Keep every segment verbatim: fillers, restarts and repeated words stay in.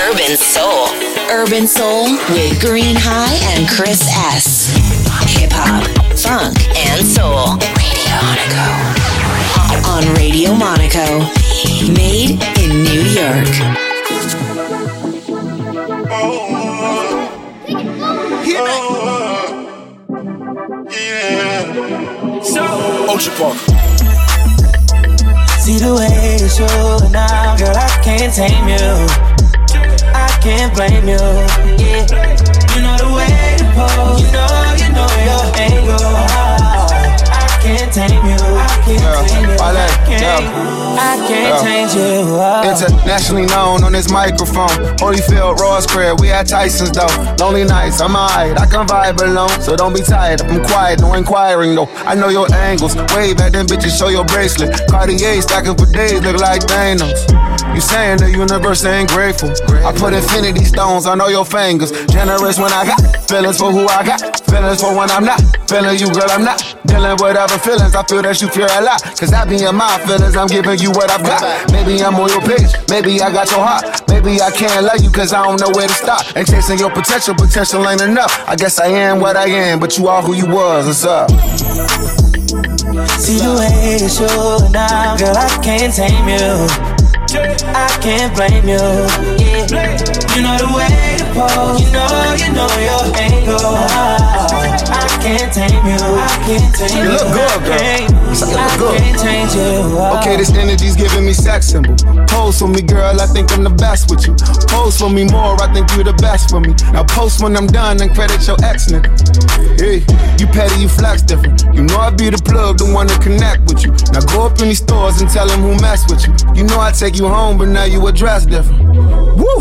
Urban Soul. Urban Soul with Green High and Chris S. Hip-hop, funk, and soul. Radio Monaco. On Radio Monaco. Made in New York. Oh, yeah. So, Ocean Park. See the way you show now, girl, I can't tame you. I can't blame you, yeah. You know the way to pose, you know, you know your angle. I can't tame you, I can't yeah. tame you, I can't, yeah. I can't yeah. change you. Oh. Internationally known on this microphone, Holyfield, Ross Craig, we at Tyson's though. Lonely nights, I'm alright, I can vibe alone, so don't be tired. I'm quiet, no inquiring though. I know your angles, wave at them bitches, show your bracelet. Cartier stocking for days, look like Thanos. You saying the universe ain't grateful? I put infinity stones on all your fingers. Generous when I got feelings for who I got, feelings for when I'm not feeling you, girl. I'm not dealing with other feelings. I feel that you fear a lot, 'cause I be in my feelings. I'm giving you what I've got. Maybe I'm on your page, maybe I got your heart, maybe I can't love you 'cause I don't know where to stop. Ain't chasing your potential, potential ain't enough. I guess I am what I am, but you are who you was. What's up? See the way you show now, girl, I can't tame you. I can't blame you, yeah. You know the way to pose, you know, you know your angle. I can't tame you, I can't tame you. You look good, girl. So you look good. I can't change you. Okay, this energy's giving me sex symbol. Pose for me, girl, I think I'm the best with you. Pose for me more, I think you're the best for me. Now post when I'm done and credit your ex, nigga. Hey, you petty, you flex different. You know I be the plug, the one to connect with you. Now go up in these stores and tell them who mess with you. You know I take you home, but now you address different. Woo!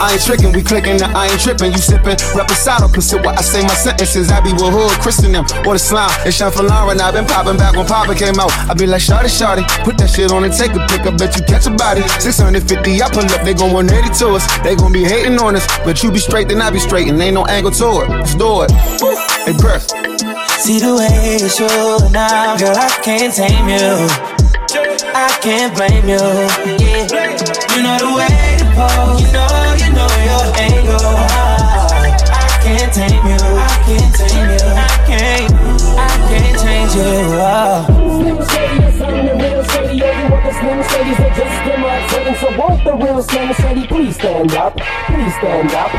I ain't tricking, we clicking, and I ain't tripping. You sipping reposado, consider what I say my sentences. I be with hood, Kristen them, or the slime. It's Sean Falara, and I been popping back when Papa came out. I be like, shawty, shawty, put that shit on and take a pick. I bet you catch a body. six fifty, I pull up, they gon' one eighty to us. They gon' be hating on us, but you be straight, then I be straight, and ain't no angle to it. Let's do it. Woo! Impress. See the way you show now, girl, I can't tame you. I can't blame you, yeah. You know the way to pose, you know, you know your angle. I can't tame you, I can't tame you, I can't, I can't change you. Slim Shady, yes, I'm the real Shady. Everyone that's Slim Shady, so just give my attention. So won't the real Slim Shady please stand up, please stand up.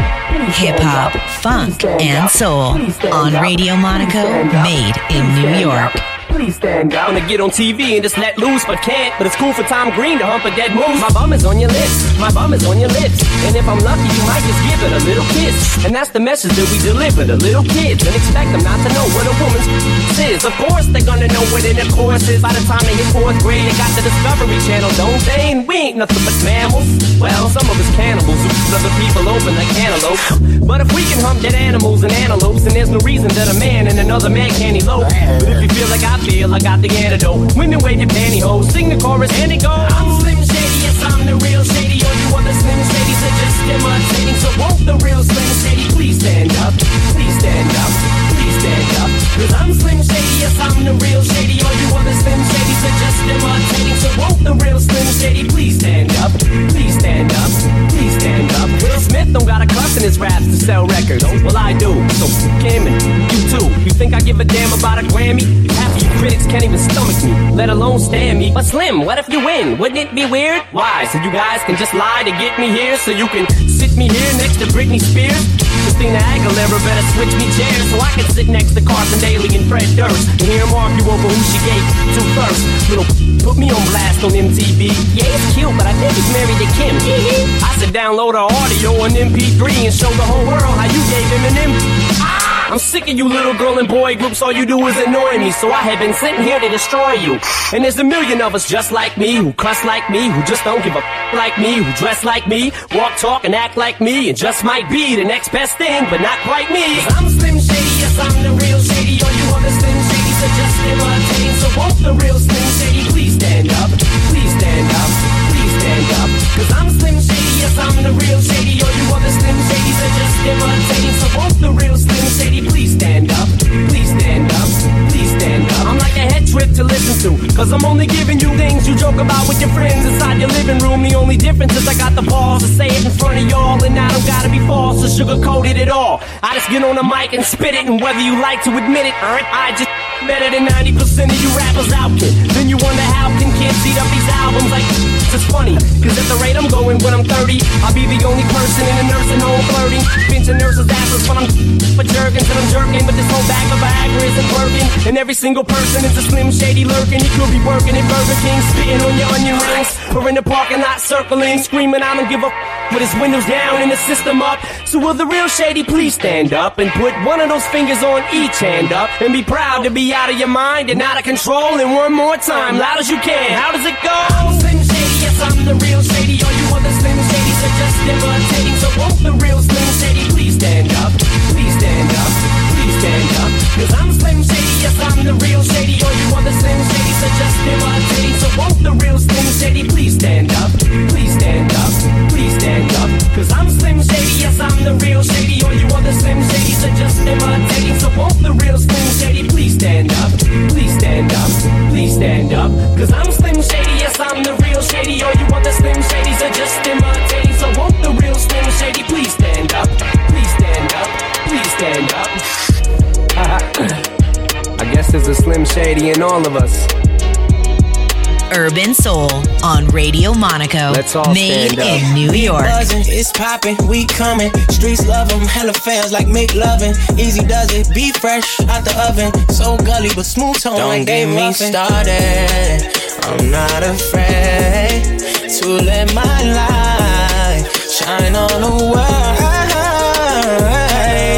Hip-hop, funk, and soul on Radio Monaco, made in New York. Please stand up. I wanna get on T V and just let loose, but can't. But it's cool for Tom Green to hump a dead moose. My bum is on your lips, my bum is on your lips. And if I'm lucky, you might just give it a little kiss. And that's the message that we deliver to little kids. And expect them not to know what a woman's is. Of course they're gonna know what in the course is. By the time they hit fourth grade, they got the Discovery Channel, don't they? And we ain't nothing but mammals. Well, some of us cannibals who keep other people open like antelope. But if we can hump dead animals and antelopes, and there's no reason that a man and another man can't elope. But if you feel like I feel I got the antidote. Women wave your pantyhose, sing the chorus, and it goes. I'm Slim Shady, yes, I'm the real Shady. All you other Slim Shadys are just imitating. So won't the real Slim Shady please stand up? Please stand up, please stand up. 'Cause I'm Slim Shady, yes, I'm the real Shady. All you other Slim Shadys are just imitating. So won't the real Slim Shady please stand up? Please stand up, please stand up. Will Smith don't got a cuss in his raps to sell records. Well, I do, so Kim and you too. You think I give a damn about a Grammy? Half of you critics can't even stomach me, let alone stand me. But Slim, what if you win? Wouldn't it be weird? Why? So you guys can just lie to get me here? So you can sit me here next to Britney Spears? Christina Aguilera better switch me chairs so I can sit next to Carson Daly and Fred Durst and hear him argue over who she gave to first. Little put me on blast on M T V. Yeah, it's cute, but I think it's married to Kim. I should download her audio on M P three and show the whole world how you gave him an M. I'm sick of you little girl and boy groups, all you do is annoy me. So I have been sitting here to destroy you. And there's a million of us just like me, who cuss like me, who just don't give a f*** like me, who dress like me, walk, talk, and act like me, and just might be the next best thing, but not quite me. 'Cause I'm Slim Shady, yes, I'm the real Shady. All you other Slim Shadys are just imitating. So won't the real Slim Shady please stand up, please stand up, please stand up. 'Cause I'm Slim Shady, yes, I'm the real Shady. All you other Slim Shadys are just imitating. So won't the real Slim Shady please stand up, please stand up, please stand up. I'm like a head trip to listen to, 'cause I'm only giving you things you joke about with your friends inside your living room. The only difference difference is I got the balls to say it in front of y'all, and I don't gotta be false or sugar-coated at all. I just get on the mic and spit it, and whether you like to admit it, I just better than ninety percent of you rappers out there. Then you wonder how can kids eat up these albums like it's funny, cause at the rate I'm going when I'm thirty, I'll be the only person in a nursing home flirting, pinching nurses' asses when I'm for jerkins and I'm jerking, but this whole bag of Viagra isn't working, and every single person is a Slim Shady lurking. He could be working at Burger King, spitting on your onion rings, or in the parking lot circling, screaming I don't give a f*** with his windows down and the system up. So will the real Shady please stand up and put one of those fingers on each hand up, and be proud to be out of your mind and out of control. And one more time, loud as you can, how does it go? I'm Slim Shady, yes I'm the real Shady. All you other Slim Shadys are just imitating. So won't the real Slim Shady please stand up, please stand up, please stand up. Cause I'm Slim Shady, yes I'm the real Shady. All you other Slim Shadys are just imitating. So won't the real Slim Shady please stand up, please stand up, please stand up. Cause I'm Slim Shady, yes I'm the real Shady. All you other Slim Shadys are just imitating. So won't the real Slim Shady please stand up, please stand up, please stand up. Cause I'm Slim Shady, yes I'm the real Shady. All you other Slim Shadys are just imitating. So won't the real Slim Shady please stand up, please stand up, please stand up. uh, I guess there's a Slim Shady in all of us. Urban Soul on Radio Monaco. Let's all made stand up. In New York. We buzzing, it's popping, we coming. Streets love them, hella fans like make loving. Easy does it, be fresh out the oven. So gully but smooth tone. Don't like get me muffin. Started. I'm not afraid to let my light shine on the world.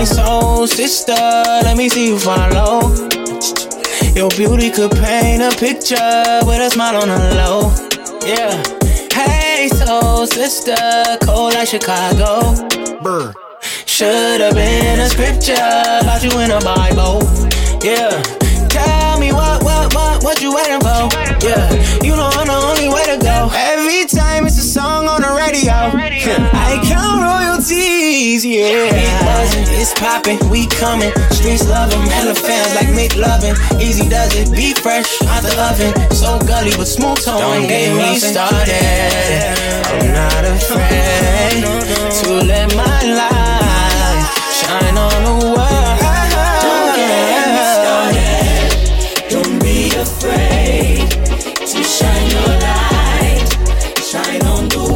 So sister, let me see you follow. Your beauty could paint a picture with a smile on the low. Yeah. Hey, soul sister, cold like Chicago. Brr. Should've been a scripture about you in a Bible. Yeah. Tell me what, what, what, what you waiting for? Yeah. You know I'm the only way to go. Every time it's a song on the radio, I count royalties. Yeah. It's poppin', we comin', streets love them, hella fans like make lovin'. Easy does it, be fresh out the oven. So gully but smooth tone. Don't get me started. I'm not afraid to let my light shine on the world. Don't get me started. Don't be afraid to shine your light, shine on the world.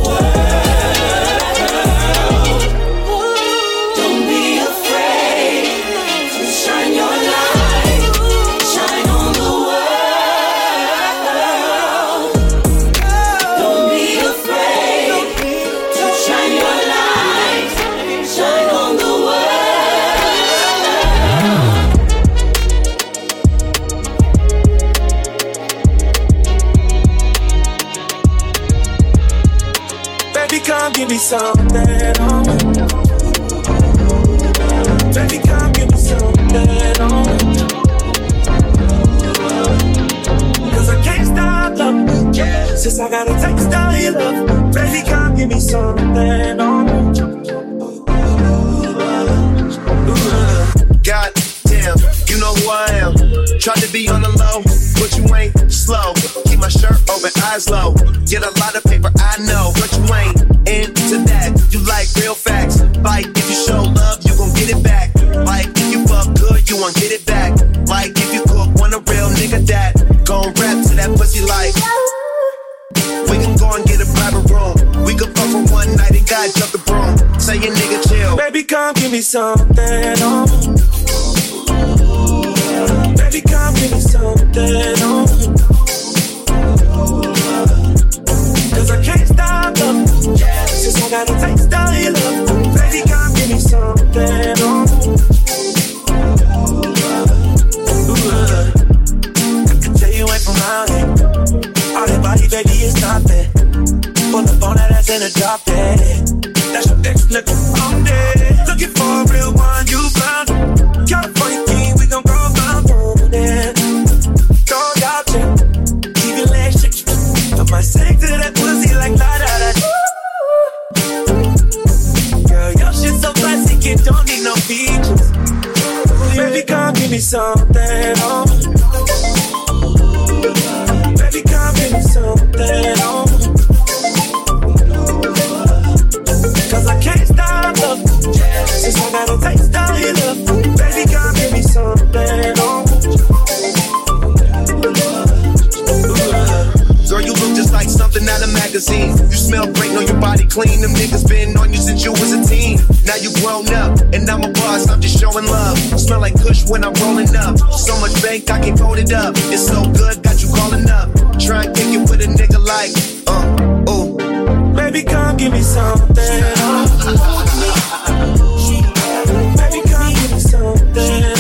Give me something on me. Baby, come give me something on me. Cause I can't stop loving you. Since I got a taste of your love. Baby, come give me something on me. God damn, you know who I am. Tried to be on the low, but you ain't slow. Keep my shirt open, eyes low. Get a lot of paper, I know, but you ain't into that. You like real facts. Like if you show love, you gon' get it back. Like if you fuck good, you won't get it back. Like if you cook, want a real nigga that gon' rap to that pussy like. We can go and get a private room. We could fuck for one night and God jump the broom. Say your nigga chill. Baby, come give me something on me. Baby, come give me something on me. Cause I can't stop loving. Since I got a taste of your love, baby, come give me something on. I can tell you ain't from out here. All that body, baby, is nothing. Pull up on that ass and adopt it. That's your ex looking on dead. Looking for a real one, you found it. California king, we gon' go round on it. Throw it out, check. Keep your legs shake. I might stick to that pussy like la da da. Don't need no features. Baby, come give me something on me. Baby, come give me something on me. It's like something out of magazine. You smell great, know your body clean. Them niggas been on you since you was a teen. Now you grown up, and I'm a boss, I'm just showing love. Smell like Kush when I'm rolling up. So much bank, I can hold it up. It's so good, got you calling up. Try and kick it with a nigga like, uh, ooh. Baby, come give me something. Oh. Baby, come give me something.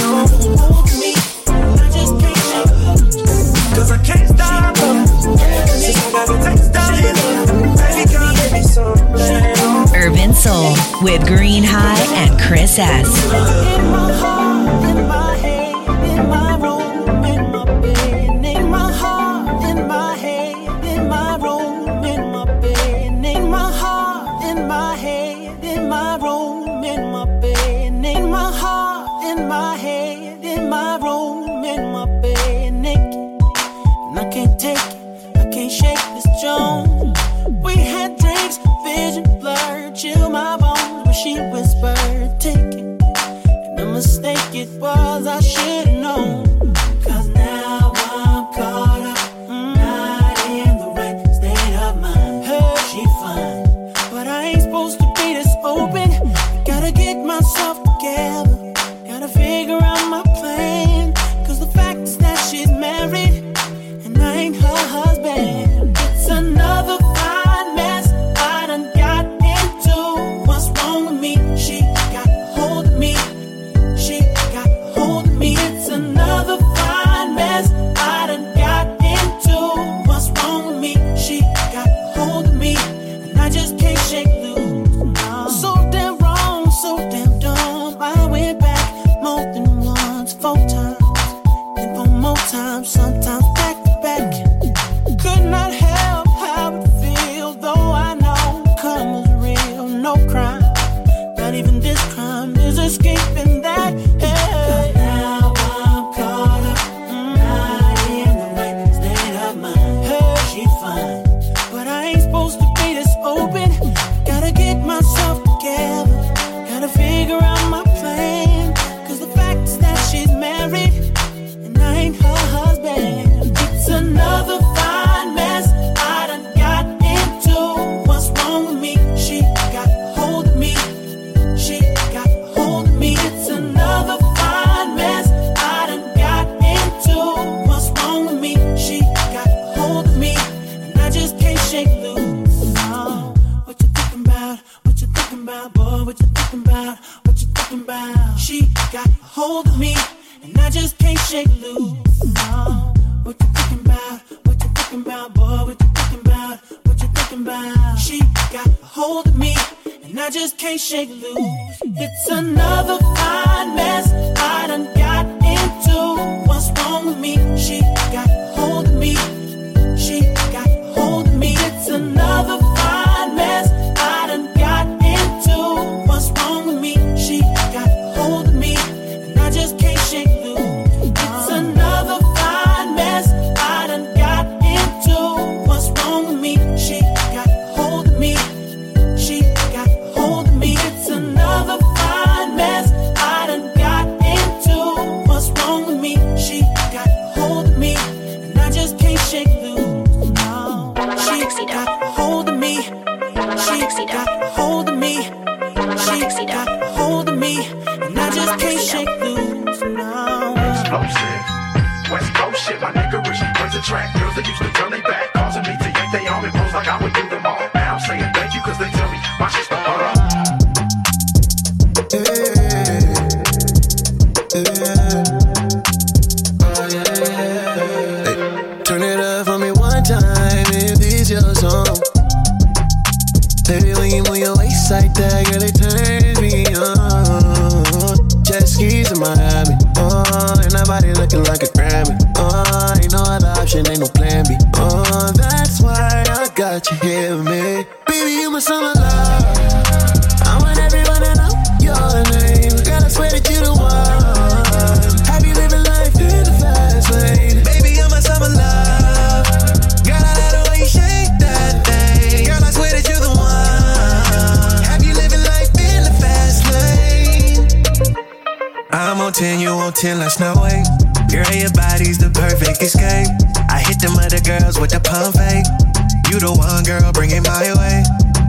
Urban Soul with Green High and Chris S. In my heart, in my head, in my room, in my bed. In my heart, in my head, in my room, in my bed. In my heart, in my head, in my room, in my bed. In my heart, in my head, in my room, in my bed. Naked, and I can't take it, I can't shake this Jones. We had dreams, vision blurred, chill my bones when she whispered, take it. And the mistake it was, I should've known. Cause now I'm caught up, mm. not in the right state of mind. Her, she fine, but I ain't supposed to be this open. Gotta get myself together, gotta figure out my plan. Cause the fact is that she's married, and I ain't her husband. It's another You the one, girl, bring it my way.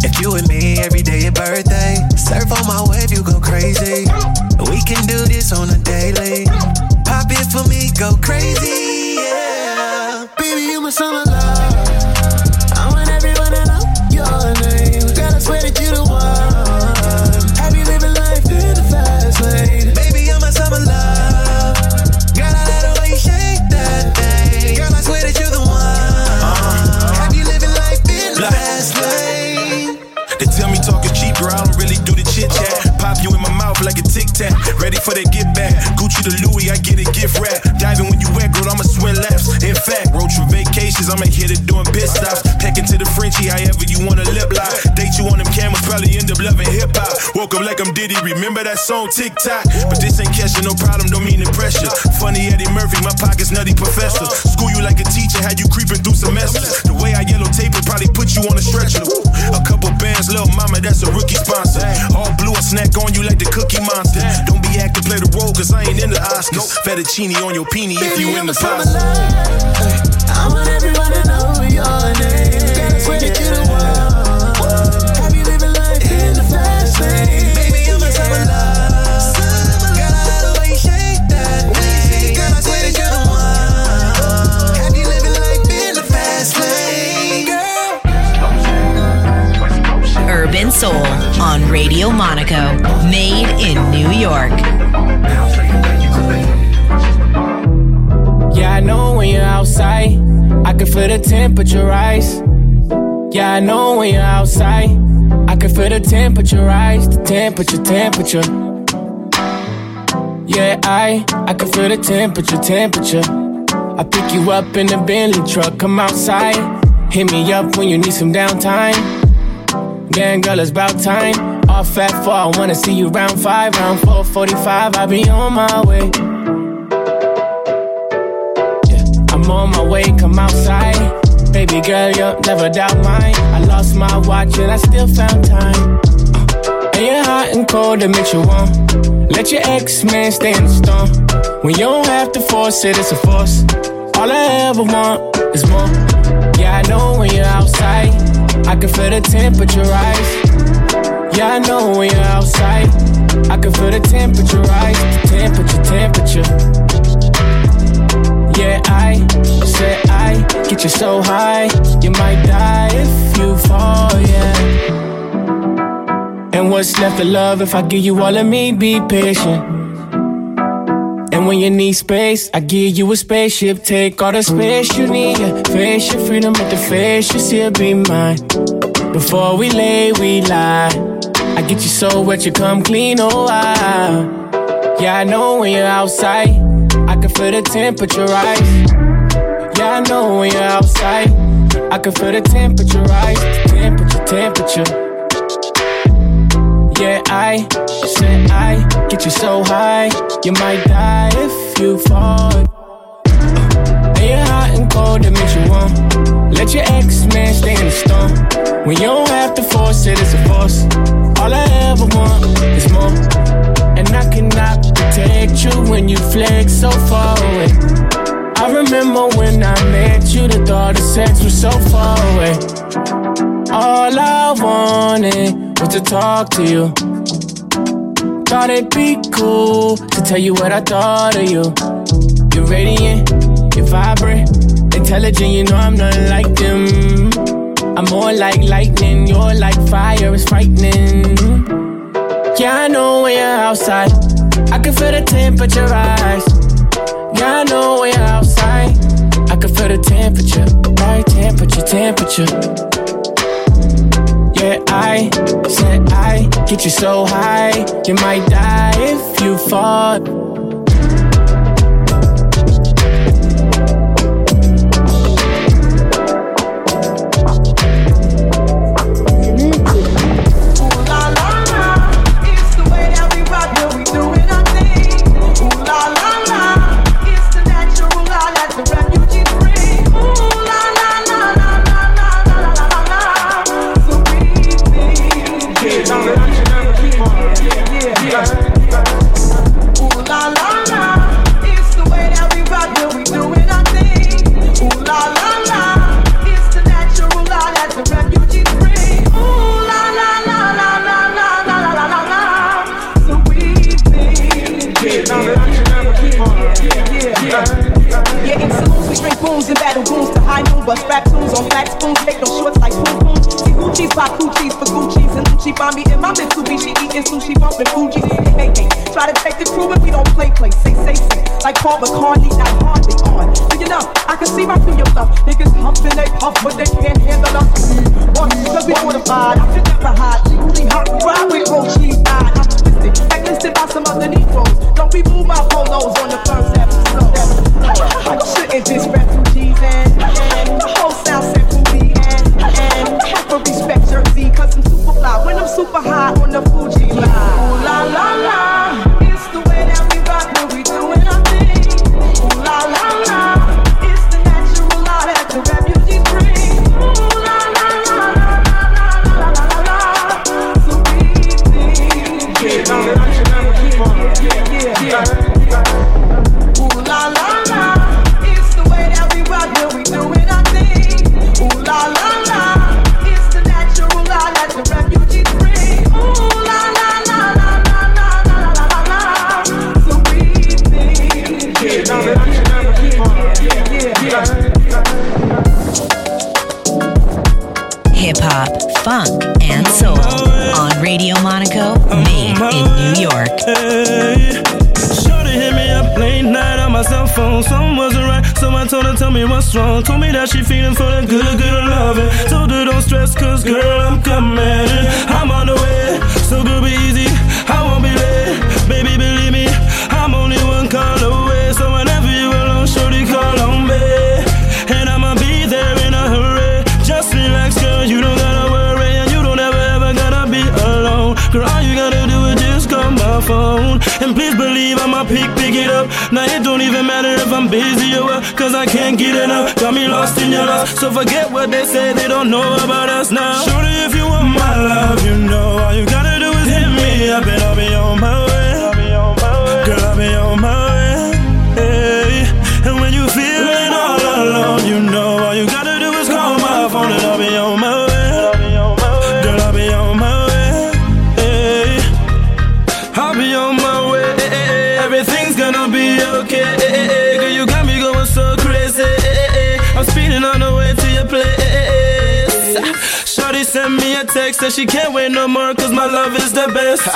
If you with me, every day your birthday. Surf on my wave, you go crazy. We can do this on a daily. Pop it for me, go crazy, yeah. Baby, you my summer love. I want everyone to know your name. Girl, I swear that you the one. Have you living life through the fast lane? Baby, you're my summer love. Girl, I love the way you shake that thing. Girl, I swear that you're the one. Uh-huh. Have you living life in the fast lane? They tell me talk is cheap, girl, I don't really do the chit-chat. Uh-huh. Pop you in my mouth like a tic-tac. Ready for that get back. Gucci to Louis, I get a gift wrap. Diving when you wet, girl, I'ma swim laps. In fact, road trip vacations, I'ma hit it doing pit stops. Packing to the Frenchie, however you wanna lip lock. Date you on them cameras, probably end up loving hip-hop. Woke up like I'm Diddy, remember that song TikTok? But this ain't catching, no problem, don't mean the pressure. Funny Eddie Murphy, my pocket's nutty professor. School you like a teacher, had you creeping through semesters. The way I yellow tape it probably put you on a stretcher. A couple bands, Lil Mama, that's a rookie sponsor. All blue, a snack on you like the Cookie Monster. Don't be acting, play the role, cause I ain't in the Oscars. Nope. Fettuccine on your peenie if you in the pasta. I want everyone to know your name. Gotta swear that you the one. Have you living life in the fast lane? Baby, I'm a summer love. Girl, I love the way you shake that thing. Girl, I swear that you the one. Have you living life in the fast lane? Girl. Urban Soul on Radio Monaco. Made in New York. Yeah, I know when you're outside, I can feel the temperature rise. Yeah, I know when you're outside, I can feel the temperature rise. The temperature, temperature. Yeah, I, I can feel the temperature, temperature. I pick you up in the Bentley truck, come outside. Hit me up when you need some downtime. Damn, girl, it's about time. Off at four, I wanna see you round five. Round four, forty-five, I'll be on my way. I'm on my way, come outside. Baby girl, you'll never doubt mine. I lost my watch and I still found time. Uh, and you're hot and cold, that makes you warm. Let your ex-man stay in the storm. When you don't have to force it, it's a force. All I ever want is more. Yeah, I know when you're outside, I can feel the temperature rise. Yeah, I know when you're outside, I can feel the temperature rise. Temperature, temperature. Yeah, I said I get you so high, you might die if you fall, yeah. And what's left of love if I give you all of me? Be patient. And when you need space, I give you a spaceship. Take all the space you need, yeah. Face your freedom, but the face you see be mine. Before we lay, we lie. I get you so wet, you come clean, oh, I. Yeah, I know when you're outside, I can feel the temperature rise. Yeah, I know when you're outside, I can feel the temperature rise. Temperature, temperature. Yeah, I said I get you so high, you might die if you fall. Uh, and you're hot and cold, that makes you warm. Let your ex-man stay in the storm. When you don't have to force it, it's a force. All I ever want is more. And I cannot protect you when you flex so far away. I remember when I met you, the thought of sex was so far away. All I wanted was to talk to you. Thought it'd be cool to tell you what I thought of you. You're radiant, you're vibrant, intelligent, you know I'm nothing like them. I'm more like lightning, you're like fire, it's frightening. Yeah, I know when you're outside, I can feel the temperature rise. Yeah, I know when you're outside, I can feel the temperature, right? Temperature, temperature. Yeah, I said I get you so high, you might die if you fall. Ooh la She's pop coochies for Gucci's, and she find me in my Mitsubishi eating sushi, bumping Fuji's. Hey, hey, try to take the crew and we don't play, play, say, say, say. Like Paul McCartney, not hardly on. Do you know? I can see right through your stuff. Niggas humping, they huff, but they can't handle us. One, cause we mortified. I can never hide. Legally hot, ride with Gucci's. I listen, I listen by some other Negroes. Don't be move my polos on the first episode. I shouldn't diss refugees and the whole South Central and half a respect jersey, cause I'm super fly when I'm super high on the Fuji line. Ooh la la la, it's the way that we rock when we doing our thing. Ooh la la la, it's the natural law that the refugees bring. Ooh la la la la la la la la la, so we think, yeah, yeah, yeah, yeah. Funk and soul on Radio Monaco, made in New York. Hey, shorty hit me up late night on my cell phone. Something wasn't right, so I told her, tell me what's wrong. Told me that she feeling for the good, good loving. Told her don't stress, cause girl, I'm coming. I'm on the way, so good be easy. I won't be late, baby, believe me. I'm only one call away, so whenever you alone, shorty, call on me. And I'ma be there in a hurry. Just relax, girl, you don't gotta worry. Girl, all you gotta do is just call my phone. And please believe I'ma pick, pick it up. Now it don't even matter if I'm busy or what, cause I can't get enough. Got me lost in your love, so forget what they say, they don't know about us now. Shorty, if you want my love, you know all you gotta do is hit me up and I'll be on my way. I'll be on my way. Girl, I'll be on my way, hey. And when you feeling all alone, you know all you gotta do is call my phone and I'll be on my way. Send me a text that she can't wait no more, cause my love is the best.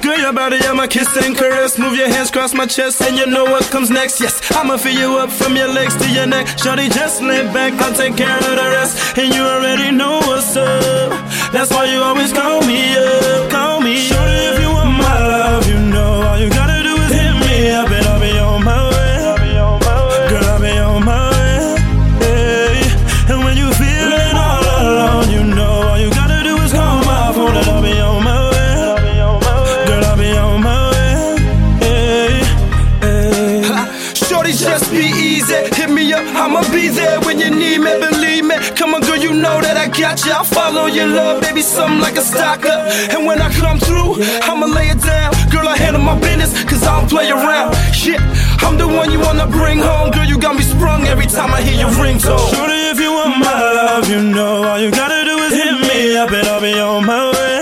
Girl, your body, I'm a kiss and caress. Move your hands, cross my chest, and you know what comes next. Yes, I'ma fill you up from your legs to your neck. Shorty, just lay back, I'll take care of the rest. And you already know what's up, that's why you always call me up, call me up. Shorty, if you want my love, you know all you gotta do is hit me up and I'll be on my way. I'ma be there when you need me, believe me. Come on, girl, you know that I got you. I'll follow your love, baby, something like a stalker. And when I come through, I'ma lay it down. Girl, I handle my business, cause I don't play around. Shit, I'm the one you wanna bring home. Girl, you got me sprung every time I hear your ringtone. Shorty, if you want my love, you know all you gotta do is hit me up and I'll be on my way.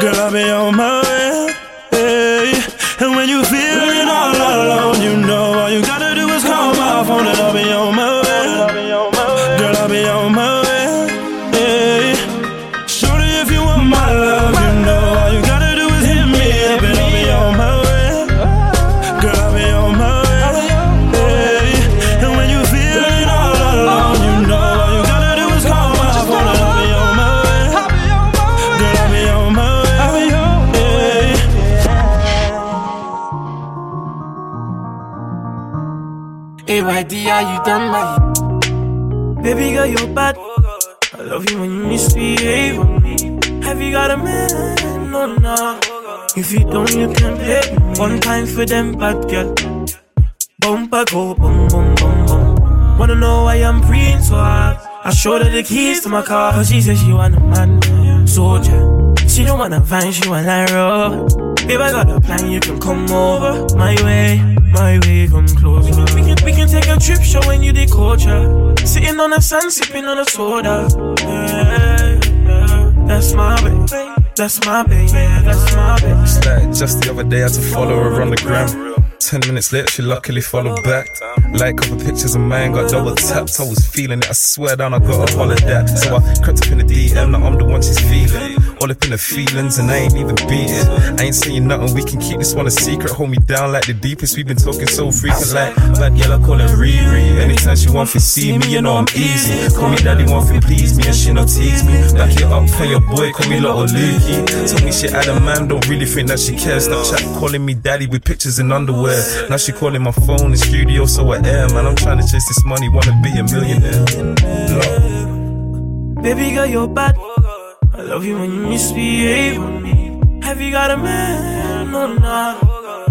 Girl, I'll be on my way, hey. And when you feelin' all alone, you know all you gotta phone and I'll be on my way. Girl, I'll be on my way, hey. Shorty, if you want my love, you know all you gotta do is hit me up and I'll be on my way. Girl, I'll be on my way, hey. And when you feelin' all alone, you know all you gotta do is call my phone and I'll be on my way. Girl, I'll be on my way, hey. Hey, right there, you done my baby girl, you bad. I love you when you misbehave with me. Have you got a man? No, no. If you don't, you can pay me. One time for them bad girl. Bumper go, bum, bum, bum, bum. Wanna know why I'm preen so hard? I showed her the keys to my car, cause she said she want a man, soldier. She don't want a van, she want a rover. Babe, I got a plan, you can come over. My way, my way, come closer. We can, we can, we can take a trip, showing you the culture. Sitting on the sand, sipping on a soda. Yeah, yeah, that's my way. That's my baby, yeah, that's my baby. It's like just the other day I had to follow her on the gram. Ten minutes later she luckily followed back. Like other pictures of mine got double tapped. I was feeling it, I swear down I got a holiday. So I crept up in the D M, now I'm the one she's feeling. All up in the feelings and I ain't even beating. I ain't saying nothing, we can keep this one a secret. Hold me down like the deepest, we've been talking so frequent. Like, bad girl, I call her Riri. Anytime she want to see me, you know I'm easy. Call me daddy, want to please me and she no tease me. Back it up for your boy, call me little Lukey. Tell me she had a man, don't really think that she cares. Stop chat calling me daddy with pictures in underwear. Now she calling my phone in studio, so I am. And I'm trying to chase this money, wanna be a millionaire. Love. Baby girl, you're bad. I love you when you misbehave with me. Have you got a man? No, no. Nah.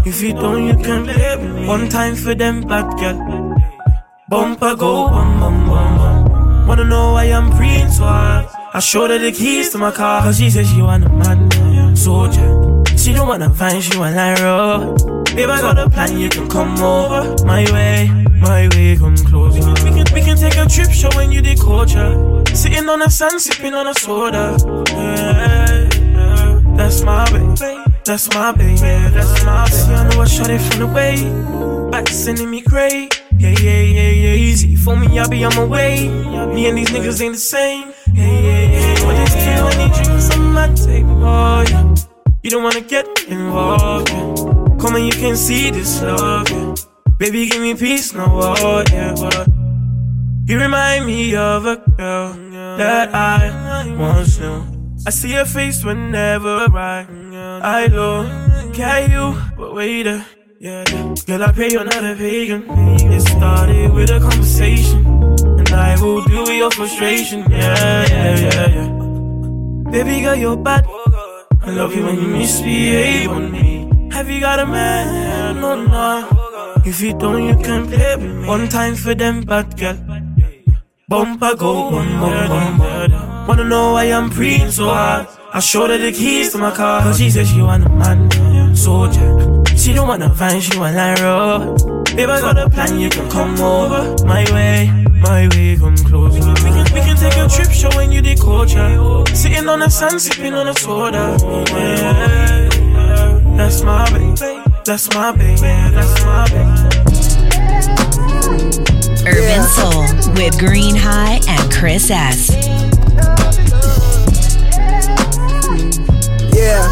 If you don't, you can play with me. One time for them bad girl. Bumper go, bum, bum, bum, bum. Wanna know why I'm preen so hard? I showed her the keys to my car. Cause she said she want a man, soldier. She don't wanna find, she want a road. Babe, I got a plan, you can come over. My way, my way, come closer. We can, we can, we can take a trip, showing you the culture. Sitting on the sand, sipping on a soda. Yeah, yeah. That's my baby. That's my baby. Yeah, that's my baby. See, I know I shot it from the way. Back sending me crazy. Yeah, yeah, yeah, yeah. Easy for me, I be on my way. Me and these niggas ain't the same. Yeah, yeah, yeah. When it's clear, I need drinks, I'm not taking more. Yeah. You don't wanna get involved. Yeah. Come and you can see this love. Yeah. Baby, give me peace, no war. Yeah, but you remind me of a girl that I once knew. I see her face whenever I I look at you, but wait a yeah. Girl, I pray you're not a pagan. It started with a conversation, and I will deal with your frustration. Yeah, yeah, yeah, yeah. Baby girl, you're bad. I love you when you misbehave on me. Have you got a man? No, no. If you don't, you can play with me. One time for them bad girl. Bumper go, bum, bum, bum, bum. Wanna know why I'm preen so hard? I showed her the keys to my car. Cause she said she want a man, soldier. She don't want a van, she want a road. Babe, I got a plan, you can come over. My way, my way, come closer. We can, we can take a trip, showing you the culture. Sitting on the sand, sipping on a soda. Yeah, yeah. That's my baby. That's my baby. That's my baby. Urban yeah. Soul with Green High and Chris S. Yeah.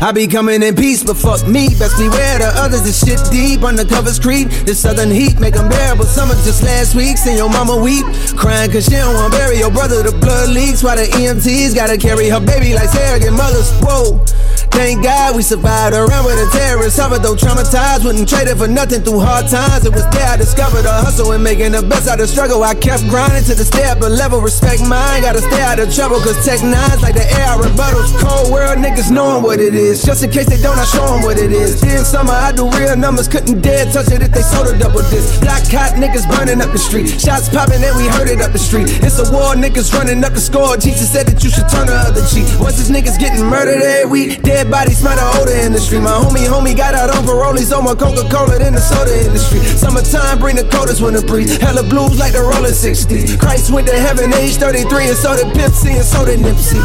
I be coming in peace, but fuck me. Best beware the others, the shit deep. Undercovers creep, the southern heat make them bearable. Summer just last week, seen your mama weep. Crying cause she don't want to bury your brother. The blood leaks while the E M Ts gotta carry her baby like surrogate mothers. Whoa. Thank God we survived around with a terrorist. However, though traumatized, wouldn't trade it for nothing through hard times. It was there I discovered a hustle and making the best out of struggle. I kept grinding to the stay up a level. Respect mine, gotta stay out of trouble. Cause tech nines like the air I rebuttals. Cold world niggas knowing what it is. Just in case they don't, I show them what it is. In summer, I do real numbers. Couldn't dare touch it if they sold a double disc. Black hot niggas burning up the street. Shots popping and we heard it up the street. It's a war, niggas running up the score. Jesus said that you should turn the other cheek. Once these niggas getting murdered every week. Dead bodies smell the odor in the street. My homie, homie got out on Parolees on my Coca-Cola than the soda industry. Summertime bring the coldest winter breeze. Hella blues like the rolling sixties. Christ went to heaven age thirty-three and so did Pepsi and so did Nipsey.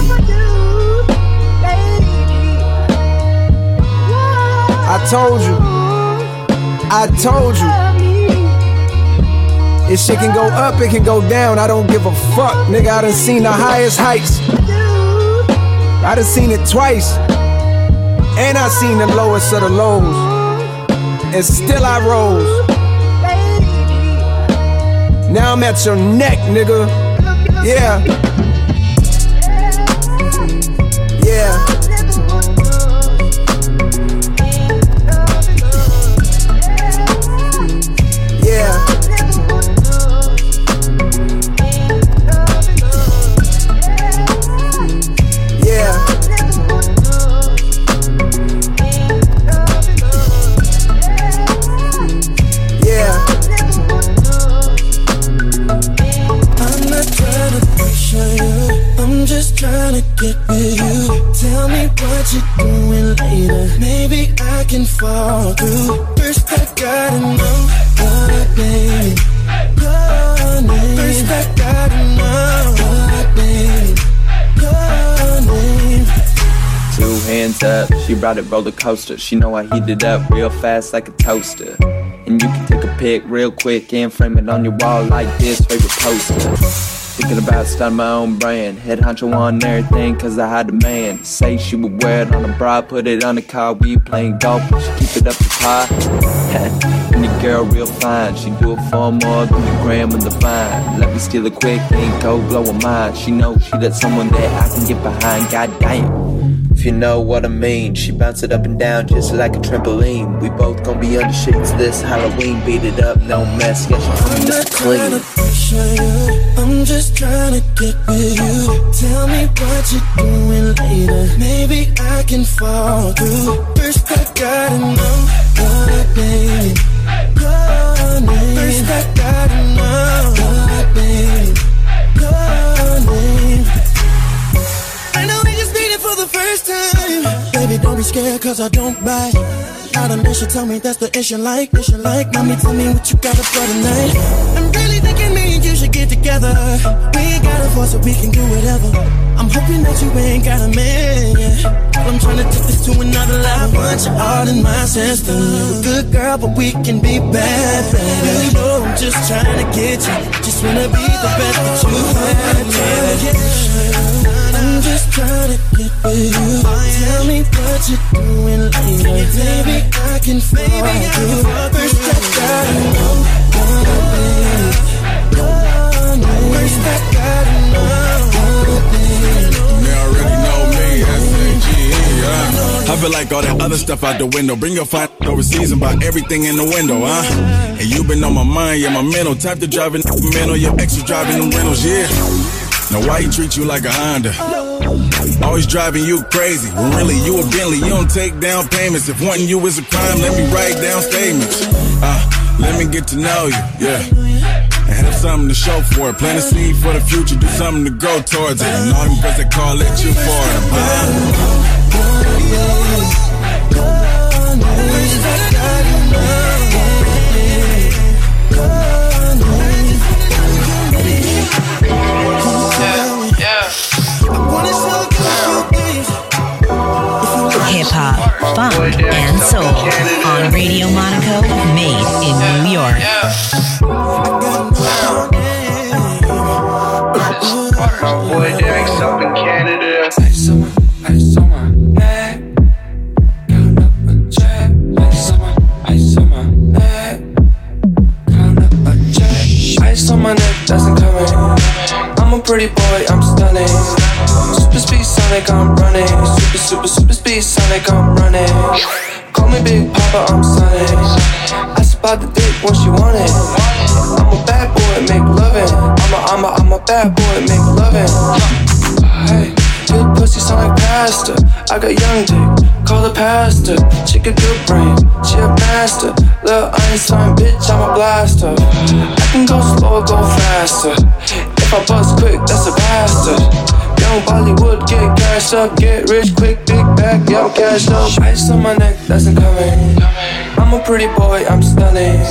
I told you. I told you. This shit can go up, it can go down. I don't give a fuck, nigga. I done seen the highest heights. I done seen it twice. And I seen the lowest of the lows. And still I rose. Now I'm at your neck, nigga. Yeah. Yeah. Yeah. Yeah. Trying to get with you. Tell me what you're doing later. Maybe I can fall through. First I gotta know your name. Your name. First I up. She brought it roller coaster. She know I heat it up real fast like a toaster. And you can take a pic real quick and frame it on your wall like this favorite poster. Thinking about starting my own brand. Head honcho on everything cause I had a man. Say she would wear it on a bra, put it on the car. We playing golf, but she keep it up the high. And the girl real fine. She do it far more than the gram and the vine. Let me steal it quick and go blow her mind. She know she that someone that I can get behind. God damn, if you know what I mean. She bounce it up and down just like a trampoline. We both gon' be under sheets this Halloween. Beat it up, no mess, yeah she just clean. I'm just trying to get with you. Tell me what you're doing later. Maybe I can fall through. First I gotta know your name, your name. First I gotta know your name, your name. I know we just made it for the first time. Baby, don't be scared cause I don't bite. Not an issue, tell me that's the issue like, issue like. Mommy, tell me what you got up for tonight. I'm really thinking me and you should get together. We ain't got a force so we can do whatever. I'm hoping that you ain't got a man, yeah. I'm trying to take this to another level. I want you all in my system. You a good girl, but we can be bad, baby. You know I'm just trying to get you. Just wanna be the best that you have, yeah. I'm just trying to get with you. Tell me what you're doing later. Maybe I can fall through. First I gotta know your name, your name. First I gotta know your name. They already know me, S A G E, yeah. I feel like all that other stuff out the window. Bring your fine overseas and buy everything in the window, huh? And you been on my mind, yeah, my mental. Type to driving, mental, your extra driving them rentals, yeah. Now why he treat you like a Honda? Always driving you crazy. When really you a Bentley, you don't take down payments. If wanting you is a crime, let me write down statements. Uh, let me get to know you, yeah. And have something to show for it. Plant a seed for the future, do something to grow towards it. And all them girls that call it you for it, huh? Hip-hop, funk, and soul on Radio Monaco, made in New York. My boy Derek's up in Canada. I saw my neck, count up a check. I saw my neck, count up a check. I saw my neck doesn't come in. I'm a pretty boy, I'm stunning. Super speed Sonic, I'm running. Super, super, super speed Sonic, I'm running. Call me Big Papa, I'm Sonic. I spot the dick when she want it. I'm a bad boy, make lovin'. I'm a, I'm a, I'm a bad boy, make lovin'. Hey, good pussy sound like pasta. I got young dick, call her pasta. She got good brain, she a master. Lil' Einstein, bitch, I'm a blaster. I can go slow or go faster. If I bust quick, that's a bastard. Young Bollywood, get cashed up, get rich quick, big bag, yo, cash up. Ice on my neck, doesn't come in. I'm a pretty boy, I'm stunning.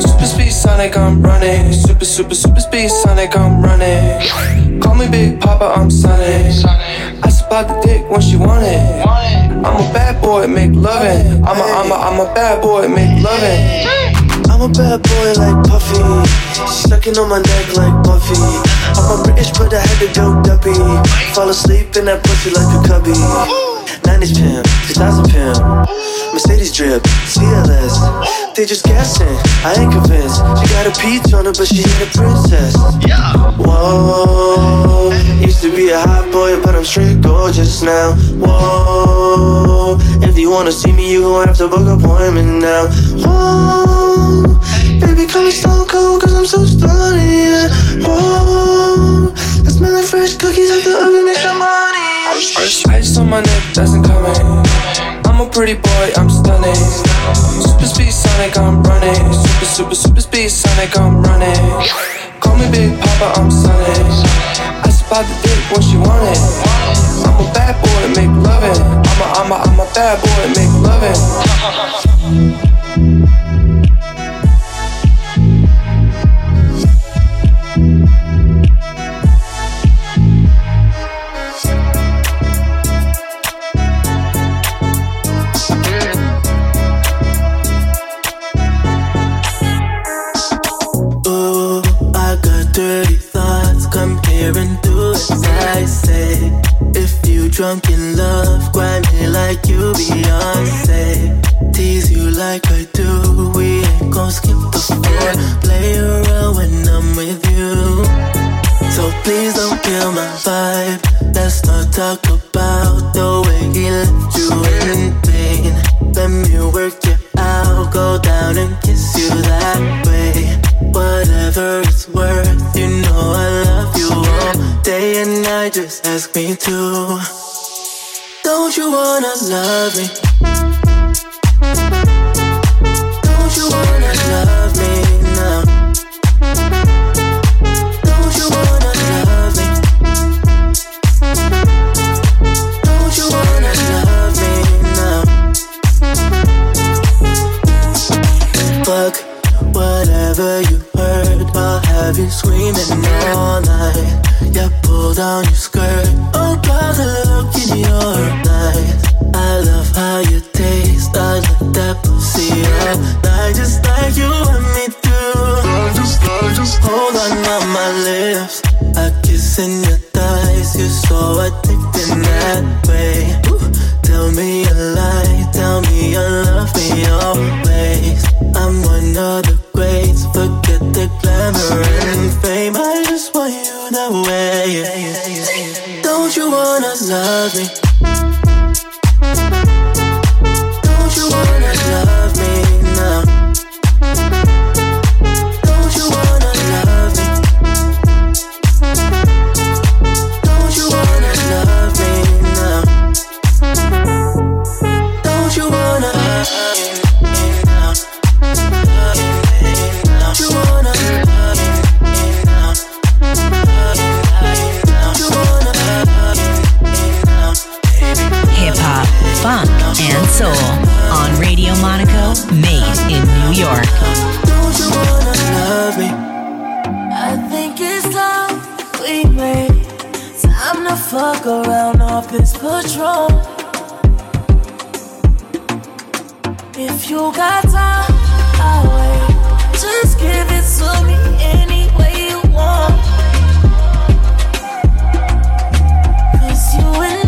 Super speed Sonic, I'm running. Super, super, super speed Sonic, I'm running. Call me Big Papa, I'm Sonic. I spot the dick when she want it. I'm a bad boy, make lovin'. I'm a, I'm a, I'm a bad boy, make lovin'. I'm a bad boy like Puffy, sucking on my neck like Buffy. I'm a British but I had to go duppy. Fall asleep in that pussy like a cubby. nineties pimp, two thousand pimp, Mercedes drip, C L S. They just guessing, I ain't convinced. She got a peach on her but she ain't a princess. Whoa, used to be a hot boy but I'm straight gorgeous now. Whoa, if you wanna see me you gon' have to book an appointment now. Whoa, baby, call me Stone Cold cause I'm so stunning, yeah. Whoa, I smell like fresh cookies out the oven, make some money. Ice on my neck, doesn't come in. I'm a pretty boy, I'm stunning. Super speed Sonic, I'm running. Super, super, super speed Sonic, I'm running. Call me Big Papa, I'm Sonic. I spot the dick when she want it. I'm a bad boy, make lovin'. I'm a, I'm a, I'm a bad boy, make lovin'. dirty thoughts comparing dudes. I say, if you drunk in love, grind me like you Beyonce. Tease you like I do, we ain't gon' skip the floor. Play around when I'm with you, so please don't kill my vibe. Let's not talk about the way he left you in pain. Let me work it out, go down and kiss you that way. Whatever it's worth, you know I love you all day and night, just ask me to. Don't you wanna love me? Don't you wanna love me now? Don't you wanna love me? Don't you wanna love me now? Fuck whatever you heard, I'll have you screaming all night. Yeah, pull down your skirt, oh God, the look in your eyes. I love how you taste, I love that pussy all night, just like you and me do. Just, just hold on on my lips, I kiss in your thighs, you're so addicted that way. Ooh. Tell me a lie, tell me you love me always. I'm one of the greats, forget the glamour and fame. I just want you that way. Don't you wanna love me? Don't you wanna love me now? Don't you wanna love me? Don't you wanna love me now? Don't you wanna love me? Funk and soul on Radio Monaco, made in New York. Don't you wanna love me? I think it's love we made. Time to fuck around off this patrol. If you got time, I'll wait. Just give it to me any way you want. Cause you and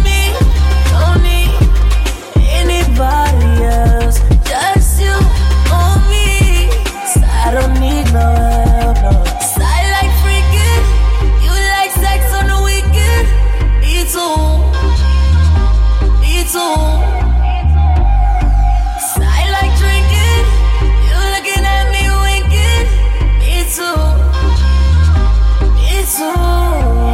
just you on me, so I don't need no help, no. So I like freaking, you like sex on the weekend. Me too, me too. So I like drinking, you looking at me winking. Me too, me too. Oh.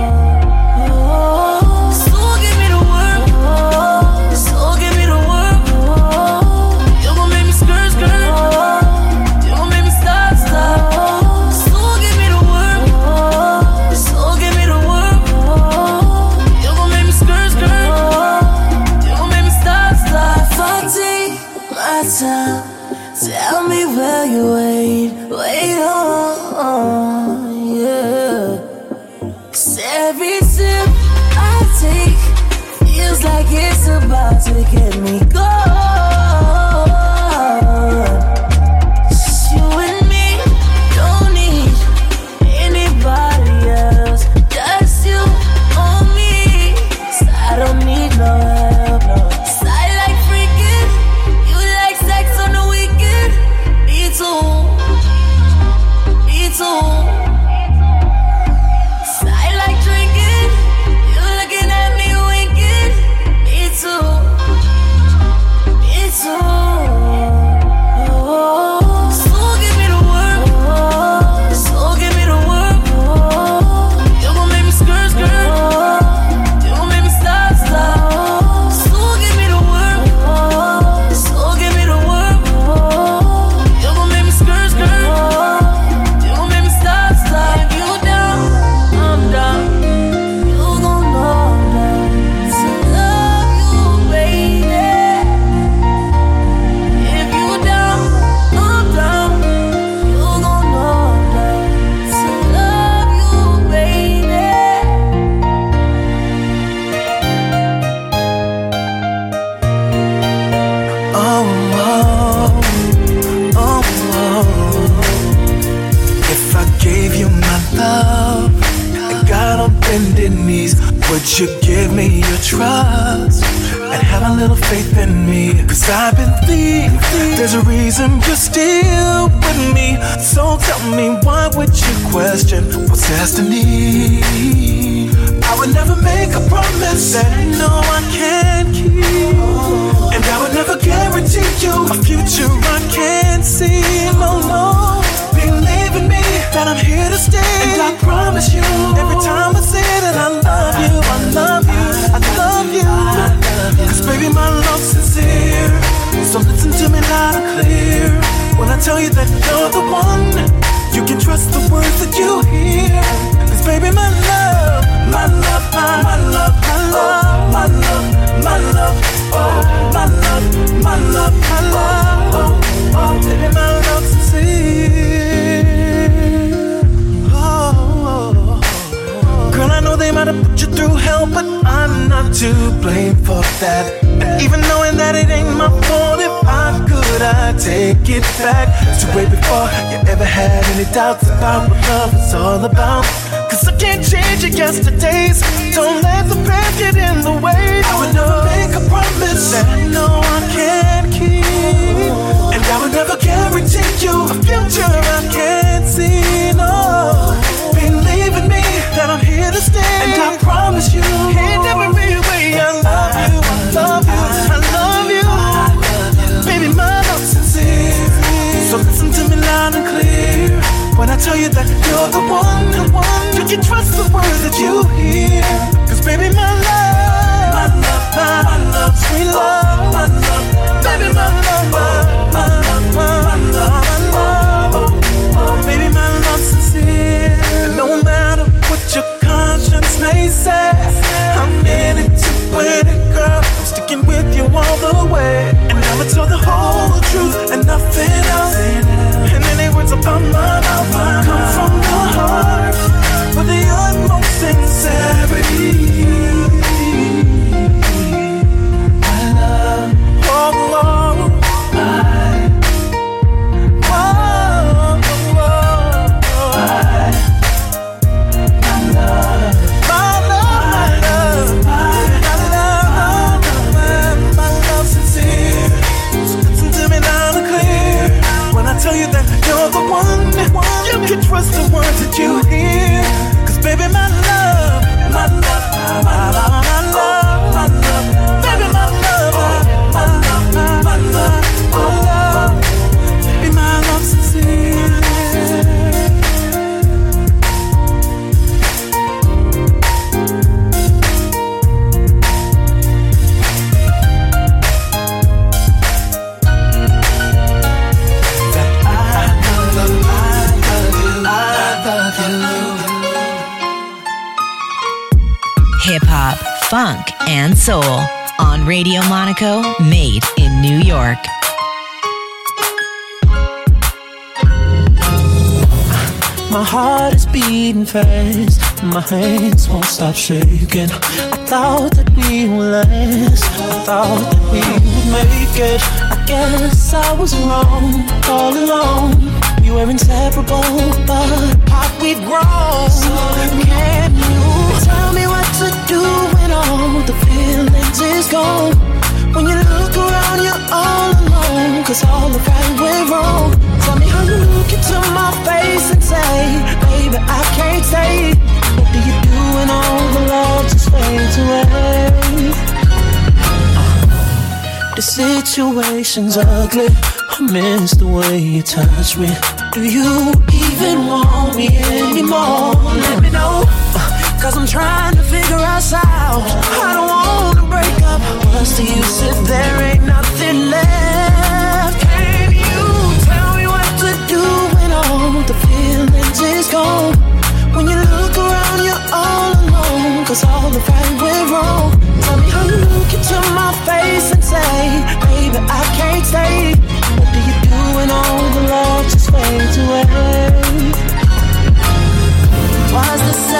Tell me where you wait, wait on, yeah. Cause every sip I take feels like it's about to get me gone. Just you and me, don't need anybody else, just you on me, so I don't need no help, no. bending knees. Would you give me your trust and have a little faith in me? Cause I've been thinking there's a reason you're still with me. So tell me, why would you question what's destiny? I would never make a promise that I know I can't keep, and I would never guarantee you a future I can't see. No, no, believe in me that I'm here to stay, and I promise you every time I say that I love you, I love you, I love you, I love you. Cause baby, my love's sincere, so listen to me loud and clear when I tell you that you're the one. You can trust the words that you hear. Cause baby, my love, my love, my, my love, my love, my love, my love, oh, my love, my love, my love, oh, oh, baby, my love sincere. Oh, oh, girl, I know they might have put you through hell, but I'm not to blame for that. And even knowing that it ain't my fault, if I could, I'd take it back to way before you ever had any doubts about what love is all about. Cause I can't change your yesterdays. Don't let the past get in the way. I would never make a promise that I know I can't keep, and I would never guarantee you a future I can't see, no. Believe in me that I'm here to stay, and I promise you can't never be away. I love you, I love you, I love you, I love you. Baby, my love's sincere, so listen to me loud and clear when I tell you that you're the one, the one. You can trust the words that you hear. Cause baby, my love, my love, my love, sweet love, my love, baby, my love, my love, my love, my love, oh, baby, my love's sincere. No matter what your conscience may say, I'm in it to win it, girl. I'm sticking with you all the way, and I would tell the whole truth and nothing else. Words about my mouth come from the heart with the utmost sincerity. I love, oh, oh, I, oh, oh, oh, I, I love, my love, my love, my love, my love, my, my love's sincere. So listen to me loud and clear when I tell you that you're the one, you can trust the words that you hear. Cause baby, my love, my love, my love, my love, my love, baby, my love, my love, my love, my love, baby, my love sincere. Hip-hop, funk, and soul on Radio Monaco, made in New York. My heart is beating fast, my hands won't stop shaking. I thought that we would last, I thought that we would make it. I guess I was wrong all along. You were inseparable, but pop, we've grown. So can you tell me what to do when all the feelings is gone? When you look around, you're all alone, cause all the right went wrong. Tell me how you look into my face and say, baby, I can't stay. What do you do when all the love just fades away? The situation's ugly, I miss the way you touch me. Do you even want me anymore? Let me know, cause I'm trying to figure us out. I don't wanna break up, what's the use if there ain't nothing left? Can you tell me what to do when all the feelings is gone? When you look around, you're all alone, cause all the right went wrong. Tell me how you look into my face and say, baby, I can't stay. What do you do when all the love just fades away? Was the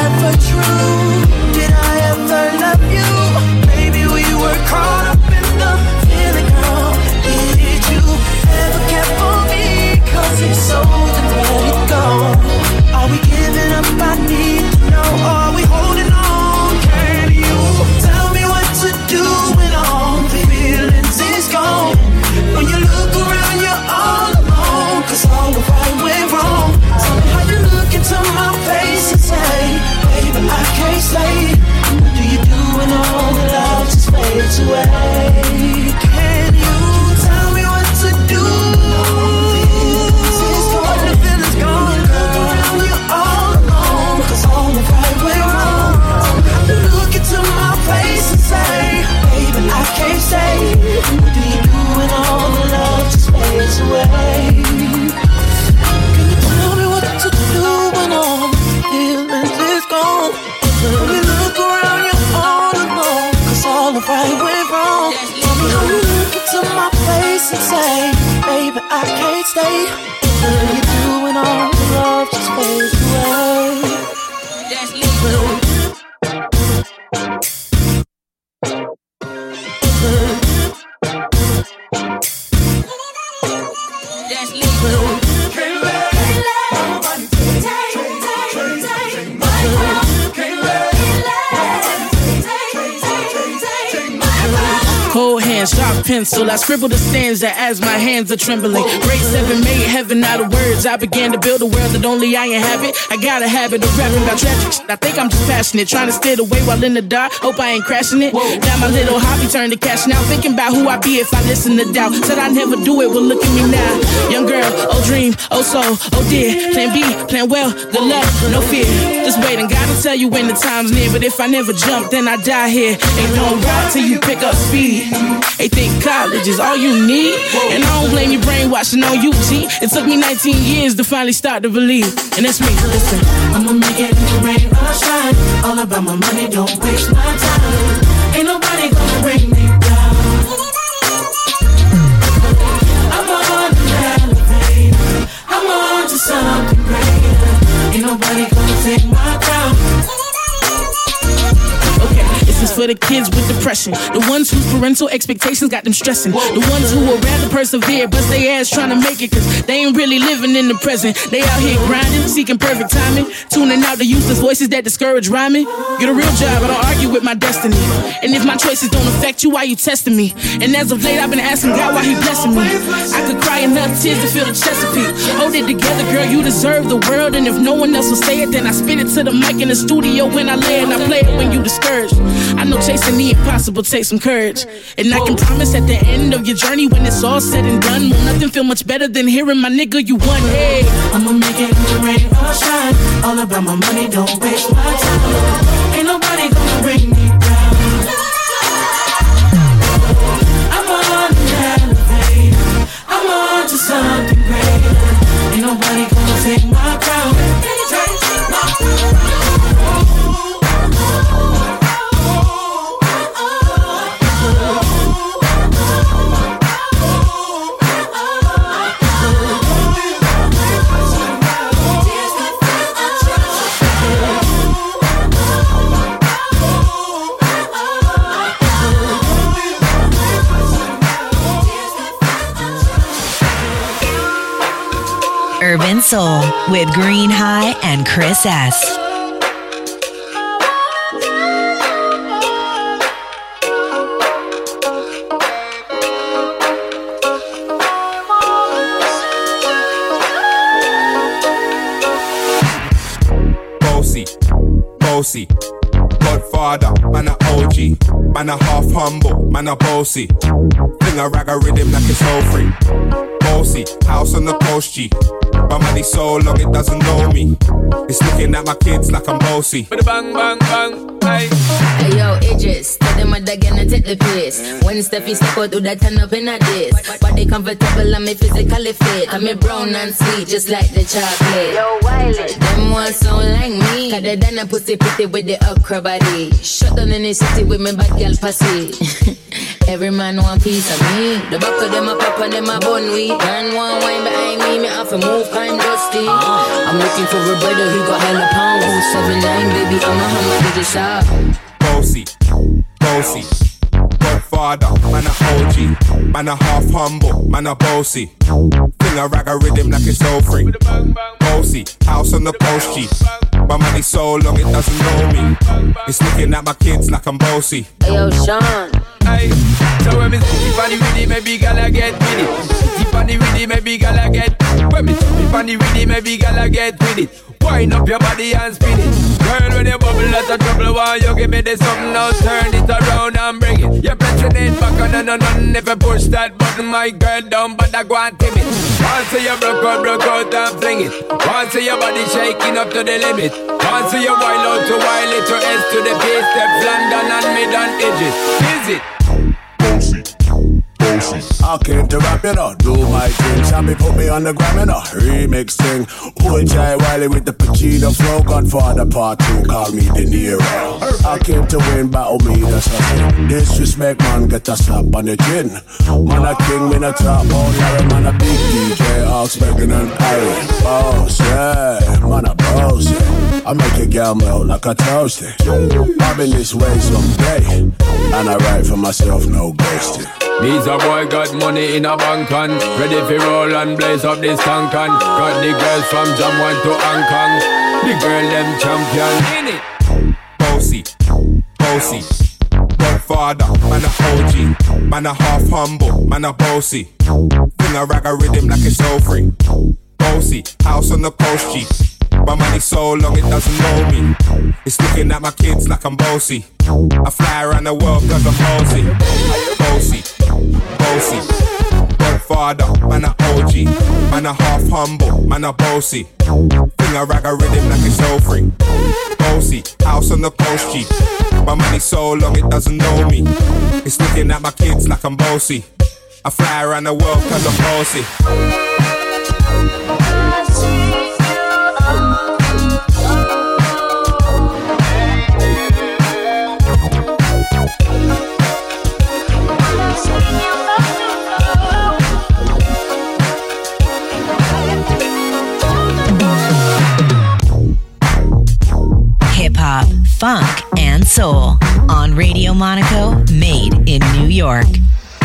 face like? Do you do when all the love just fades away? Can you tell me what to do? Since all the feelings gone, girl, you're all alone. Cause all the right way wrong, so I have to look into my face and say, baby, I can't stay. What do you do when all the love just fades away? And say, baby, I can't stay. What do you do when all the love just fades away? That's legal. That's legal. Sharp pencil, I scribbled a stanza as my hands are trembling. Grade seven made heaven out of words. I began to build a world that only I inhabit. I got a habit of rapping about tragic shit. I think I'm just passionate, trying to steer away while in the dark. Hope I ain't crashing it. Now my little hobby turned to cash. Now thinking about who I be if I listen to doubt. Said I never do it, well look at me now. Young girl, oh dream, oh soul, oh dear. Plan B, plan well, good luck, no fear. Just wait and God'll tell you when the time's near. But if I never jump, then I die here. Ain't no ride till you pick up speed. They think college is all you need. And I don't blame you brainwashing on U T. It took me nineteen years to finally start to believe. And it's me. Listen, I'ma make it rain or shine. All about my money, don't waste my time. Ain't nobody gonna bring me down. I'm on an elevator, I'm on to something greater. Ain't nobody gonna take my crown. This is for the kids with depression, the ones whose parental expectations got them stressing, the ones who would rather persevere but they ass trying to make it, cause they ain't really living in the present. They out here grinding, seeking perfect timing, tuning out the useless voices that discourage rhyming. Get a real job, I don't argue with my destiny. And if my choices don't affect you, why you testing me? And as of late I've been asking God why he blessing me. I could cry enough tears to feel the Chesapeake. Hold it together girl, you deserve the world. And if no one else will say it, then I spit it to the mic in the studio when I lay it. And I play it when you discouraged. I know chasing the impossible takes some courage. And I can promise at the end of your journey, when it's all said and done, will nothing feel much better than hearing my nigga, you won. Hey, I'ma make it rain or shine. All about my money, don't waste my time. Ain't nobody gonna bring me down. I'm on an elevator, I'm on to something greater. Ain't nobody gonna take my crown. Urban Soul with Green High and Chris S. Bossy, bossy, Godfather, man a O G, man a half humble, man a bossy. Fling a rag a rhythm like it's all free. Bossy, house on the coast G. My money so long it doesn't know me. It's looking at my kids like I'm bossy. But bang bang bang, bang. Hey yo, Idris, tell them I dig and I take the piss. When Steffi step out, do that turn up in a diss. Body comfortable, I'm physically fit. I'm a brown and sweet, just like the chocolate. Yo, Wiley, them ones sound like me. Cause they done a pussy pretty with the okra body. Shut down in the city with me bad girl pussy. Every man want piece of me. The back of them a pop and them a bun we. Man want wine behind me, me have to move kind dusty. I'm looking for a brother who got hella pound. One seven nine, baby, I'm a hammer to the shop. Bossy, bossy, Godfather, man a O G, man a half humble, man a bossy. Fling a rag a rhythm like it's all free. Bossy, house on the post G. My money so long it doesn't know me. It's looking at my kids like I'm bossy. Hey yo, Sean. Aye. So when me see funny with it, maybe gonna get with it. See funny with it, maybe gonna get. When me see funny with it, maybe gonna get with it. Wind up your body and spin it. Girl, when you bubble, I out of trouble while you give me this something. Now turn it around and bring it. You're pressing it back on and on and if I push that button, my girl down, but I go and tip it. Once you broke out, broke out and fling it. Once your body shaking up to the limit. Once you wild out to wild it, your S to the base, step London and mid and edges. Is it? I came to rap it up, do my thing. Sammy put me on the gram and a remix thing. Old Jai Wiley with the Pacino flow. Godfather part two, call me De Niro. I came to win, battle me, that's a thing. Disrespect, man, get a slap on the chin. Man a king, win a top, all carry. Man a big D J, all speaking and Irish. Boss, yeah, man a boss, yeah. I make a girl melt like a toasty. I've been this way someday, and I write for myself, no ghosting. These a boy got money in a bank and ready for roll and blaze up this tank and got the girls from Japan to Hong Kong. The girl them champion. In it. Posey, Posey, Godfather, man a O G, man a half humble, man a bossy. Bring a rag a rhythm like it's so free. Posey, house on the post G. My money so long it doesn't know me. It's looking at my kids like I'm bossy. I fly around the world cause I'm bossy. Bossy, bossy. Godfather, man a O G. Man a half humble, man a bossy. Bring a rag a rhythm like it's so free. Bossy, house on the post G. My money so long it doesn't know me. It's looking at my kids like I'm bossy. I fly around the world cause I'm bossy. Hip-hop, funk, and soul on Radio Monaco, made in New York. I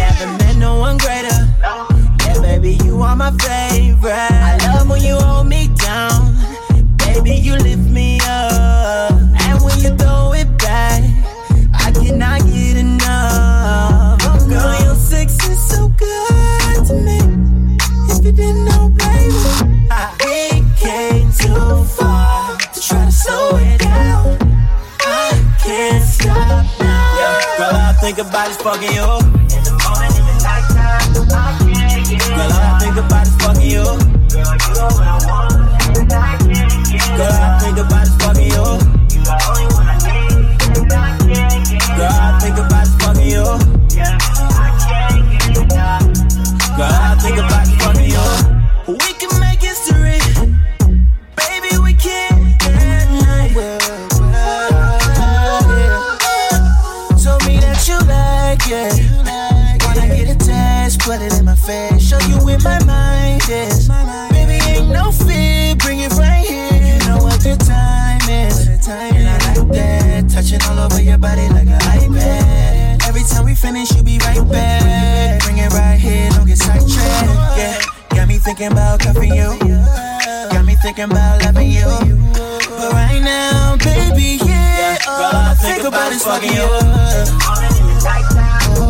haven't met no one greater. Yeah, baby, you are my favorite. I love when you hold me down. Baby, you lift me up. And when you throw it back, I cannot get enough. Oh, girl, your sex is so good to me. If you didn't know, baby, I, it came too far to try to slow it down. I can't stop now. Yeah, girl, I think about is fucking you. In the morning, in the nighttime, I can't get enough. Girl, all I think about is fucking you. Girl, you know what I want, and I can't get enough. Girl, all I think about is fucking you. You the only one I need, and I can't get enough. Girl, all I think about is fucking you. Yeah, I can't get enough. Girl, all I think about is fucking you. We can make history, baby. We can that night. Told me that you like it. When I get attached, put it in my face. Show you where my mind is. Baby, ain't no fear, bring it right here. You know what the time is. And I like that, touching all over your body like an iPad. Every time we finish, you be right back. Bring it right here, don't get sidetracked. Yeah, got me thinking about cuffing you. Got me thinking about loving you. But right now, baby, yeah, all I think about is fucking you. Oh,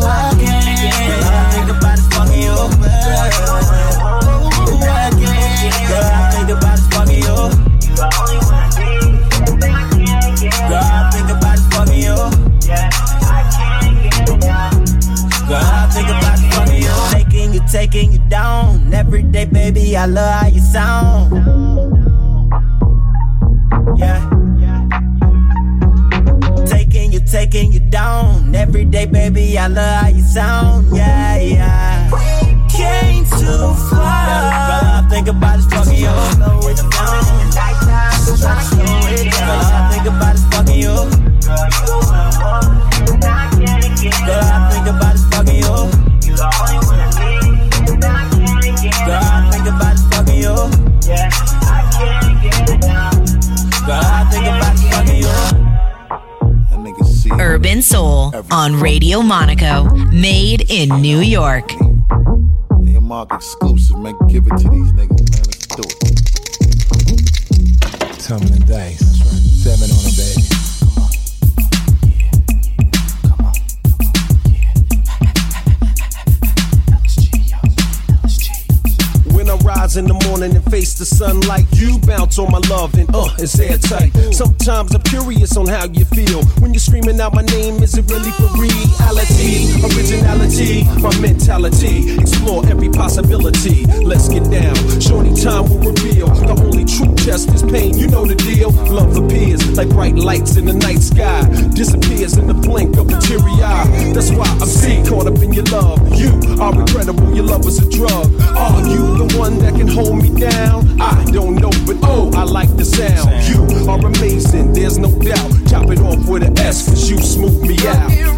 I can't. All I think about is fucking you. Oh, I can't. Girl, I think about is fucking you. You the only one I need, I can't get enough. Girl, I think about is fucking you. Yeah, I can't get enough. Girl, I think about is fucking you. Taking you, taking you down. Every day, baby, I love how you sound. Yeah. Taking you, taking you down. Every day, baby, I love how you sound. Yeah, yeah. We came too far. Girl, all I think about is fucking you. Slow it down. Slow it down. Girl, all I think about is fucking you. Girl, you the one I want, and I can't get enough. Girl, all I think about is fucking you. You the only one I need, and I can't get enough. Girl, all I think about is fucking you. Yeah, I can't get enough. Girl, all I think about is fucking you. Urban Soul on Radio Monaco, made in New York. Nigga Mark exclusive, man, give it to these niggas, man, let's do it. Tumbling dice, seven on the baby. in the morning and face the sunlight. You bounce on my love and uh, it's airtight. Sometimes I'm curious on how you feel when you're screaming out my name. Is it really for reality? Originality, my mentality. Explore every possibility. Let's get down. Shorty time will reveal. The only true test is pain. You know the deal. Love appears like bright lights in the night sky. Disappears in the blink of a teary eye. That's why I'm sick, caught up in your love. You are incredible. Your love is a drug. Are you the one that can hold me down? I don't know, but oh, I like the sound. You are amazing, there's no doubt. Chop it off with an S, cause you smooth me out.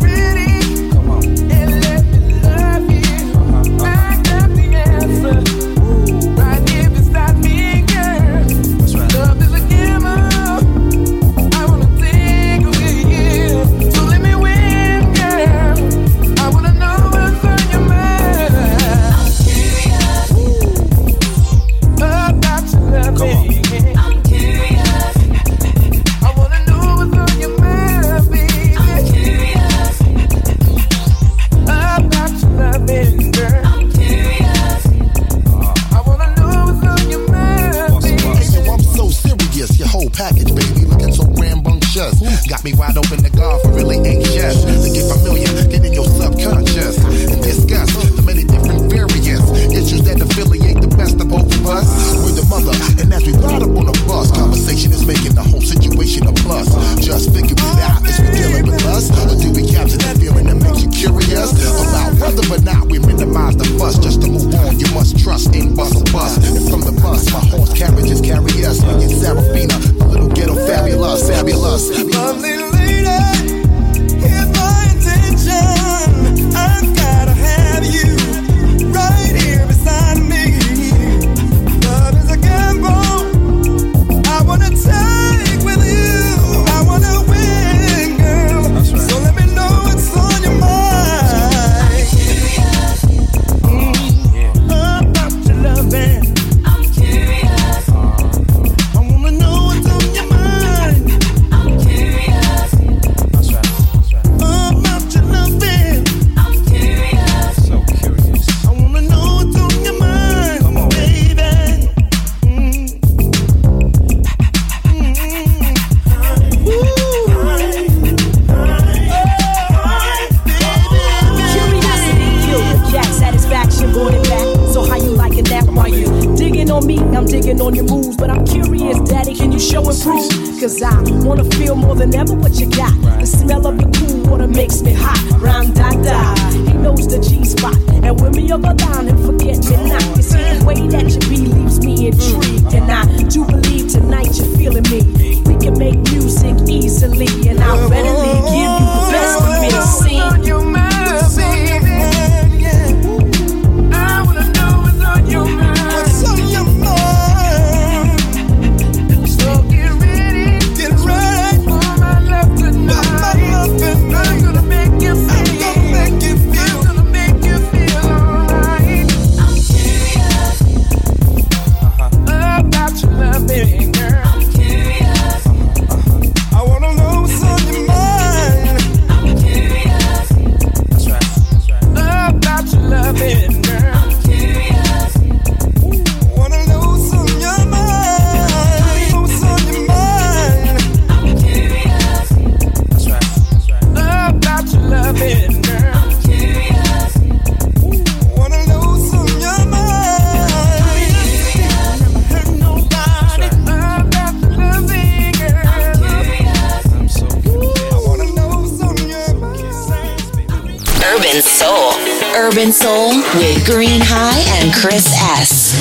Urban Soul with Green High and Chris S.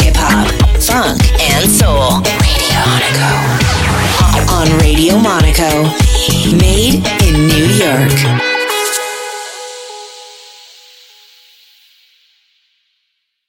Hip-hop, funk, and soul. Radio Monaco. On Radio Monaco. Made in New York.